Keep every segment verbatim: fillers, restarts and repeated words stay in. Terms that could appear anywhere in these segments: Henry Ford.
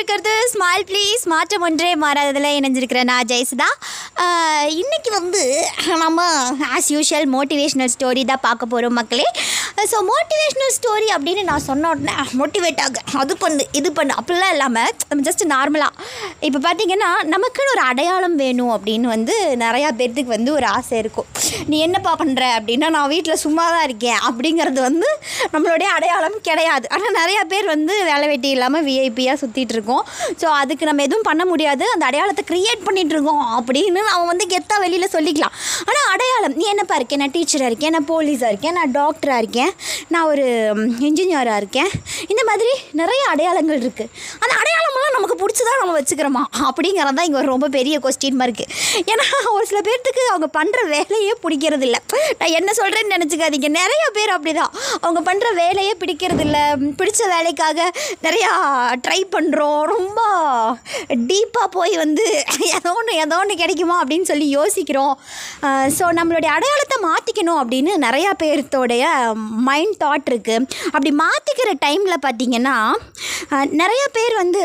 கேட்டுட்ருக்கிறது smile please, மாற்றம் ஒன்றே மாறாததில் இணைஞ்சிருக்கிறேன் நான் ஜெயசுதா. இன்றைக்கி வந்து நம்ம ஆஸ் யூஷுவல் மோட்டிவேஷ்னல் ஸ்டோரி தான் பார்க்க போகிறோம் மக்களே. ஸோ மோட்டிவேஷ்னல் ஸ்டோரி அப்படின்னு நான் சொன்ன உடனே மோட்டிவேட் ஆக அது பண்ணு இது பண்ணு அப்படிலாம் இல்லாமல் நம்ம ஜஸ்ட் நார்மலாக இப்போ பார்த்திங்கன்னா நமக்குன்னு ஒரு அடையாளம் வேணும் அப்படின்னு வந்து நிறையா பேர்த்துக்கு வந்து ஒரு ஆசை இருக்கும். நீ என்னப்பா பண்ணுற அப்படின்னா நான் வீட்டில் சும்மா தான் இருக்கேன் அப்படிங்கிறது வந்து நம்மளுடைய அடையாளம் கிடையாது. ஆனால் நிறையா பேர் வந்து வேலை வெட்டி இல்லாமல் விஐபியாக சுற்றிட்டுருக்கோம். ஸோ அதுக்கு நம்ம எதுவும் பண்ண முடியாது, அந்த அடையாளத்தை க்ரியேட் பண்ணிகிட்ருக்கோம் அப்படின்னு அவன் வந்து கெத்தாக வெளியில் சொல்லிக்கலாம். ஆனால் அடையாளம் நீ என்னப்பா இருக்கேன், நான் டீச்சராக இருக்கேன், நான் போலீஸாக இருக்கேன், நான் டாக்டராக இருக்கேன், நான் ஒரு இன்ஜினியராக இருக்கேன், இந்த மாதிரி நிறைய அடையாளங்கள் இருக்குது. அந்த அடையாளமெல்லாம் நமக்கு பிடிச்சதான் நம்ம வச்சுக்கிறோமா அப்படிங்கிறது தான் இங்கே ரொம்ப பெரிய கொஸ்டின் மார்க்கு. ஏன்னா ஒரு சில பேர்த்துக்கு அவங்க பண்ணுற வேலையே பிடிக்கிறது இல்லை. நான் என்ன சொல்கிறேன்னு நினச்சிக்காதீங்க, நிறையா பேர் அப்படி தான், அவங்க பண்ணுற வேலையே பிடிக்கிறது இல்லை. பிடிச்ச வேலைக்காக நிறையா ட்ரை பண்ணுறோம், ரொம்ப டீப்பாக போய் வந்து ஏதோ ஒன்று ஏதோ ஒன்று கிடைக்குமா அப்படின்னு சொல்லி யோசிக்கிறோம். ஸோ நம்மளுடைய அடையாளத்தை மாற்றிக்கணும் அப்படின்னு நிறையா பேர்த்தோடைய மைண்ட் தாட் இருக்குது. அப்படி மாற்றிக்கிற டைமில் பார்த்திங்கன்னா நிறையா பேர் வந்து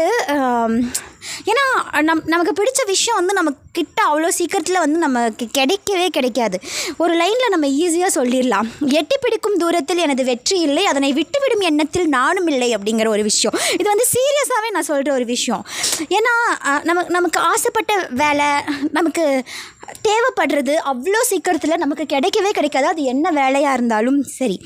ஏன்னா நம் நமக்கு பிடிச்ச விஷயம் வந்து நம்ம கிட்ட அவ்வளோ சீக்கிரத்தில் வந்து நமக்கு கிடைக்கவே கிடைக்காது. ஒரு லைனில் நம்ம ஈஸியாக சொல்லிடலாம், எட்டி பிடிக்கும் தூரத்தில் எனது வெற்றி இல்லை, அதனை விட்டுவிடும் எண்ணத்தில் நானும் இல்லை அப்படிங்கிற ஒரு விஷயம். இது வந்து சீரியஸாகவே நான் சொல்கிற ஒரு விஷயம். ஏன்னா நம்ம நமக்கு ஆசைப்பட்ட வேலை, நமக்கு தேவைப்படுறது அவ்வளோ சீக்கிரத்தில் நமக்கு கிடைக்கவே கிடைக்காது, அது என்ன வேலையாக இருந்தாலும் சரி.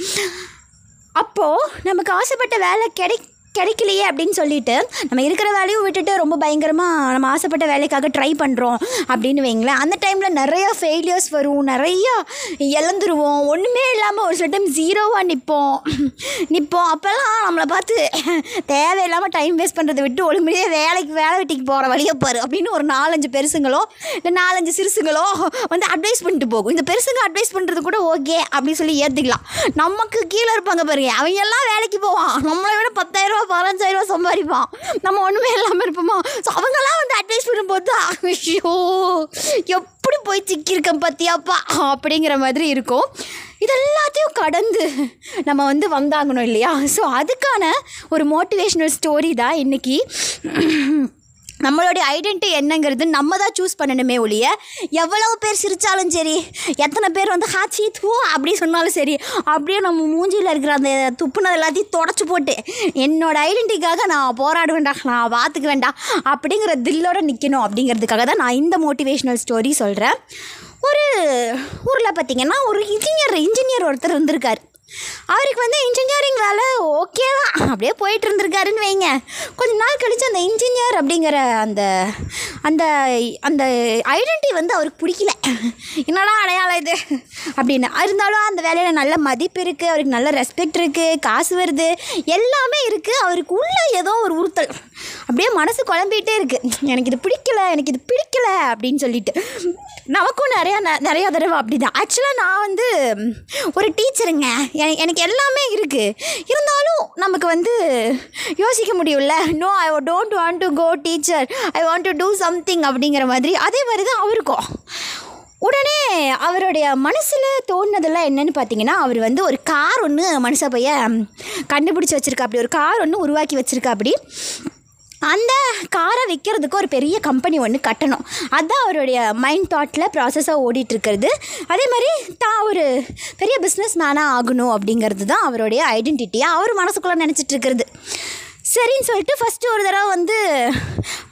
அப்போது நமக்கு ஆசைப்பட்ட வேலை கிடை கிடைக்கலையே அப்படின்னு சொல்லிட்டு நம்ம இருக்கிற வேலையும் விட்டுட்டு ரொம்ப பயங்கரமாக நம்ம ஆசைப்பட்ட வேலைக்காக ட்ரை பண்ணுறோம் அப்படின்னு வைங்களேன். அந்த டைமில் நிறையா ஃபெயிலியர்ஸ் வரும், நிறையா இழந்துருவோம், ஒன்றுமே இல்லாமல் ஒரு சில டைம் ஜீரோவாக நிற்போம் நிற்போம் அப்போல்லாம் நம்மளை பார்த்து தேவையில்லாமல் டைம் வேஸ்ட் பண்ணுறதை விட்டு ஒழுமையே வேலைக்கு வேலை வீட்டுக்கு போகிற வழியை பாரு அப்படின்னு ஒரு நாலஞ்சு பெருசுங்களோ இல்லை நாலஞ்சு சிறுசுங்களோ வந்து அட்வைஸ் பண்ணிட்டு போகும். இந்த பெருசுங்க அட்வைஸ் பண்ணுறது கூட ஓகே அப்படின்னு சொல்லி ஏற்றுக்கலாம். நமக்கு கீழே இருப்பாங்க பாருங்க, அவங்க எல்லாம் வேலைக்கு போவான், நம்மளை விட பத்தாயிரரூவா பதினஞ்சாயிரரூவா சம்பாதிப்பான், நம்ம ஒன்றுமே இல்லாமல் இருப்போமா. ஸோ அவங்களாம் வந்து அட்வைஸ் பண்ணும்போது ஐயோ எப்படி போய் சிக்கியிருக்கேன் பத்தியாப்பா அப்படிங்கிற மாதிரி இருக்கும். இதெல்லாத்தையும் கடந்து நம்ம வந்து வந்தாங்கணும் இல்லையா. ஸோ அதுக்கான ஒரு மோட்டிவேஷ்னல் ஸ்டோரி தான் இன்றைக்கி. நம்மளுடைய ஐடென்டிட்டி என்னங்கிறது நம்ம தான் சூஸ் பண்ணணுமே ஒழிய எவ்வளோ பேர் சிரித்தாலும் சரி, எத்தனை பேர் வந்து ஹாச்சி தூ அப்படி சொன்னாலும் சரி, அப்படியே நம்ம மூஞ்சியில் இருக்கிற அந்த துப்புனது எல்லாத்தையும் தொடச்சி போட்டு என்னோடய ஐடென்டிட்டிக்காக நான் போராட வேண்டாம், நான் பார்த்துக்க வேண்டாம் அப்படிங்கிற தில்லோடு நிற்கணும். அப்படிங்கிறதுக்காக தான் நான் இந்த மோட்டிவேஷ்னல் ஸ்டோரி சொல்கிறேன். ஒரு ஊரில் பார்த்திங்கன்னா ஒரு இன்ஜினியர் இன்ஜினியர் ஒருத்தர் இருந்திருக்கார். அவருக்கு வந்து இன்ஜினியரிங் வேலை ஓகேவா அப்படியே போயிட்டு இருந்திருக்காருன்னு வைங்க. கொஞ்ச நாள் கழித்து அந்த இன்ஜினியர் அப்படிங்கிற அந்த அந்த அந்த ஐடென்டிட்டி வந்து அவருக்கு பிடிக்கல. என்னடா அடையாளம் இது அப்படின்னு இருந்தாலும் அந்த வேலையில் நல்ல மதிப்பு இருக்குது, அவருக்கு நல்ல ரெஸ்பெக்ட் இருக்குது, காசு வருது, எல்லாமே இருக்குது. அவருக்கு உள்ள ஏதோ ஒரு உறுத்தல், அப்படியே மனசு குழம்பிகிட்டே இருக்குது, எனக்கு இது பிடிக்கல எனக்கு இது பிடிக்கல அப்படின்னு சொல்லிட்டு. நமக்கும் நிறையா நிறையா தடவை அப்படி தான். ஆக்சுவலாக நான் வந்து ஒரு டீச்சருங்க, எனக்கு எல்லாமே இருக்குது, இருந்தாலும் நமக்கு வந்து யோசிக்க முடியல. No I don't want to go teacher, I want to do something அப்படிங்கிற மாதிரி. அதே மாதிரி தான் அவருக்கும். உடனே அவருடைய மனசில் தோணுனதெல்லாம் என்னென்னு பார்த்தீங்கன்னா, அவர் வந்து ஒரு கார் ஒன்று மனுஷ பைய கண்டுபிடிச்சி வச்சுருக்கா, அப்படி ஒரு கார் ஒன்று உருவாக்கி வச்சுருக்கா. அப்படி அந்த காரை விற்கிறதுக்கு ஒரு பெரிய கம்பெனி ஒன்று கட்டணும், அதுதான் அவருடைய மைண்ட் தாட்டில் ப்ராசஸாக ஓடிட்டுருக்கிறது. அதே மாதிரி தான் ஒரு பெரிய பிஸ்னஸ் மேனாக ஆகணும் அப்படிங்கிறது தான் அவருடைய ஐடென்டிட்டியாக அவர் மனசுக்குள்ளே நினச்சிட்ருக்கிறது. சரின்னு சொல்லிட்டு ஃபஸ்ட்டு ஒரு தடவை வந்து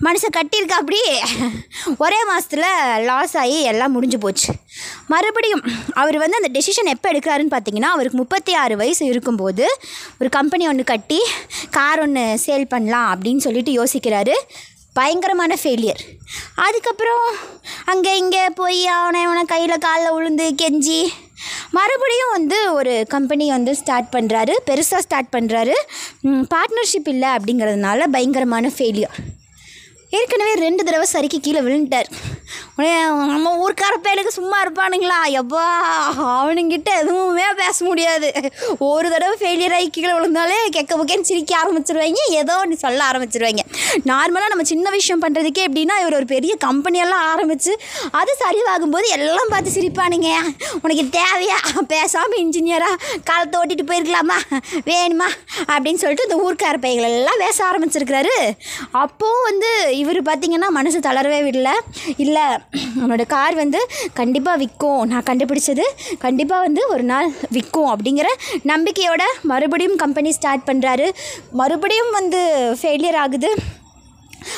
மனுஷன் கட்டியிருக்கா, அப்படி ஒரே மாதத்தில் லாஸ் ஆகி எல்லாம் முடிஞ்சு போச்சு. மறுபடியும் அவர் வந்து அந்த டெசிஷன் எப்போ எடுக்கிறாருன்னு பார்த்தீங்கன்னா, அவருக்கு முப்பத்தி ஆறு வயசு இருக்கும்போது ஒரு கம்பெனி ஒன்று கட்டி கார் ஒன்று சேல் பண்ணலாம் அப்படின்னு சொல்லிட்டு யோசிக்கிறாரு. பயங்கரமான ஃபெயிலியர். அதுக்கப்புறம் அங்கே இங்கே போய் அவனை அவனை கையில் காலில் உளுந்து கெஞ்சி மறுபடியும் வந்து ஒரு கம்பெனி வந்து ஸ்டார்ட் பண்ணுறாரு, பெருசாக ஸ்டார்ட் பண்ணுறாரு. பார்ட்னர்ஷிப் இல்லை அப்படிங்கிறதுனால பயங்கரமான ஃபெயிலியர். ஏற்கனவே ரெண்டு தடவை சரிக்கு கீழே விழுந்துட்டார். உடனே நம்ம ஊருக்கார பயலுக்கு சும்மா இருப்பானுங்களா? எப்பா அவனுங்கிட்ட எதுவுமே பேச முடியாது. ஒரு தடவை ஃபெயிலியர் ஆகி கீழே விழுந்தாலே கெக்க புக்கேன்னு சிரிக்க ஆரம்பிச்சிருவாங்க, ஏதோ ஒன்று சொல்ல ஆரம்பிச்சிருவாங்க. நார்மலாக நம்ம சின்ன விஷயம் பண்ணுறதுக்கே எப்படின்னா, இவர் ஒரு பெரிய கம்பெனியெல்லாம் ஆரம்பித்து அது சரிவாகும்போது எல்லாம் பார்த்து சிரிப்பானுங்க. உனக்கு தேவையா, பேசாமல் இன்ஜினியராக காலத்தை ஓட்டிகிட்டு போயிருக்கலாமா, வேணுமா அப்படின்னு சொல்லிட்டு இந்த ஊருக்கார பயல்கள் எல்லாம் பேச ஆரம்பிச்சிருக்கிறாரு. அப்போவும் வந்து இவர் பார்த்திங்கன்னா மனசு தளரவே விடல. இல்லை, என்னோடய கார் வந்து கண்டிப்பாக விற்கும், நான் கண்டுபிடிச்சது கண்டிப்பாக வந்து ஒரு நாள் விற்கும் அப்படிங்கிற நம்பிக்கையோட மறுபடியும் கம்பெனி ஸ்டார்ட் பண்ணுறாரு. மறுபடியும் வந்து ஃபெயிலியர் ஆகுது.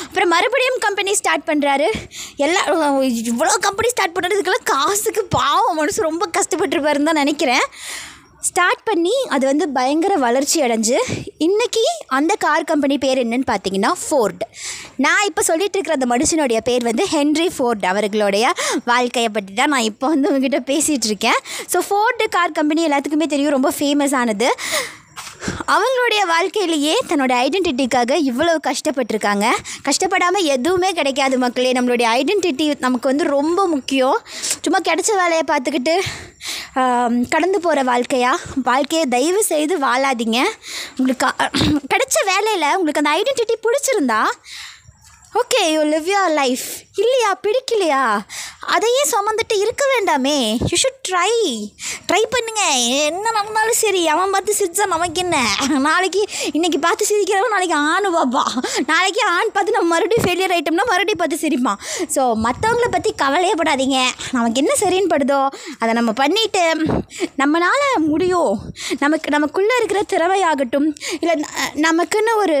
அப்புறம் மறுபடியும் கம்பெனி ஸ்டார்ட் பண்ணுறாரு. எல்லா இவ்வளோ கம்பெனி ஸ்டார்ட் பண்ணுறதுக்கெல்லாம் காசுக்கு பாவம் மனசு ரொம்ப கஷ்டப்பட்டுருப்பாருன்னு தான் நினைக்கிறேன். ஸ்டார்ட் பண்ணி அது வந்து பயங்கர வளர்ச்சி அடைஞ்சு இன்றைக்கி அந்த கார் கம்பெனி பேர் என்னன்னு பார்த்தீங்கன்னா ஃபோர்டு. நான் இப்போ சொல்லிகிட்ருக்கிற அந்த மனுஷனுடைய பேர் வந்து ஹென்ரி ஃபோர்டு. அவர்களுடைய வாழ்க்கையை பற்றி தான் நான் இப்போ வந்து உங்ககிட்ட பேசிகிட்ருக்கேன். ஸோ ஃபோர்டு கார் கம்பெனி எல்லாத்துக்குமே தெரியும், ரொம்ப ஃபேமஸ் ஆனது. அவங்களுடைய வாழ்க்கையிலேயே தன்னோட ஐடென்டிட்டிக்காக இவ்வளோ கஷ்டப்பட்டுருக்காங்க. கஷ்டப்படாமல் எதுவுமே கிடைக்காது மக்களே. நம்மளுடைய ஐடென்டிட்டி நமக்கு வந்து ரொம்ப முக்கியம். சும்மா கிடைச்ச வேலையை பார்த்துக்கிட்டு கடந்து போகிற வாழ்க்கையாக வாழ்க்கையை தயவு செய்து வாழாதீங்க. உங்களுக்கு கிடைச்ச வேலையில் உங்களுக்கு அந்த ஐடென்டிட்டி பிடிச்சிருந்தா okay, you live your life. இல்லையா, பிடிக்கலையா, அதையே சுமந்துட்டு இருக்க வேண்டாமே. யூ ஷுட் ட்ரை ட்ரை பண்ணுங்க. என்ன நடந்தாலும் சரி, அவன் பார்த்து சிரிச்சா நமக்கு என்ன? நாளைக்கு இன்னைக்கு பார்த்து சிரிக்கிறவன் நாளைக்கு ஆண் பாப்பா, நாளைக்கு ஆண் பார்த்து நம்ம மறுபடியும் ஃபெயிலியர் ஆகிட்டோம்னா மறுபடியும் பார்த்து சிரிப்பான். ஸோ மற்றவங்கள பற்றி கவலையே படாதீங்க. நமக்கு என்ன சரின்னு படுதோ அதை நம்ம பண்ணிட்டு நம்மளால் முடியும். நமக்கு நமக்குள்ளே இருக்கிற திறமையாகட்டும், இல்லை நமக்குன்னு ஒரு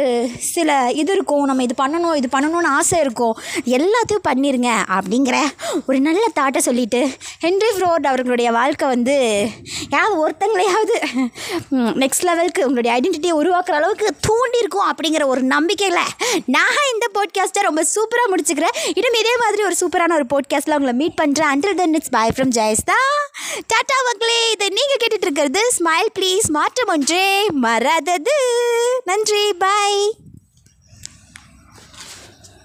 சில இது இருக்கும், நம்ம இது பண்ணணும் இது பண்ணணும்னு ஆசை இருக்கும், எல்லாத்தையும் பண்ணிருங்க அப்படிங்கிற ஒரு நல்ல தாட்டை சொல்லிட்டு ஹென்ரி ஃபோர்ட் அவர்களுடைய வாழ்க்கை வந்து யார் ஒருத்தங்களையாவது நெக்ஸ்ட் லெவலுக்கு உங்களுடைய ஐடென்டிட்டியை உருவாக்குற அளவுக்கு தூண்டி இருக்கும் அப்படிங்கிற ஒரு நம்பிக்கையில் நான் இந்த பாட்காஸ்ட்டை ரொம்ப சூப்பராக முடிச்சுக்கிறேன். இன்னும் இதே மாதிரி ஒரு சூப்பரான ஒரு பாட்காஸ்ட்டில் உங்களை மீட் பண்ணுறேன். Until then it's bye from Jayastha. Tata மக்களே. இதை நீங்கள் கேட்டுட்டு இருக்கிறது ஸ்மைல் ப்ளீஸ், மாற்றம் ஒன்றே மறாதது. நன்றி, பாய்.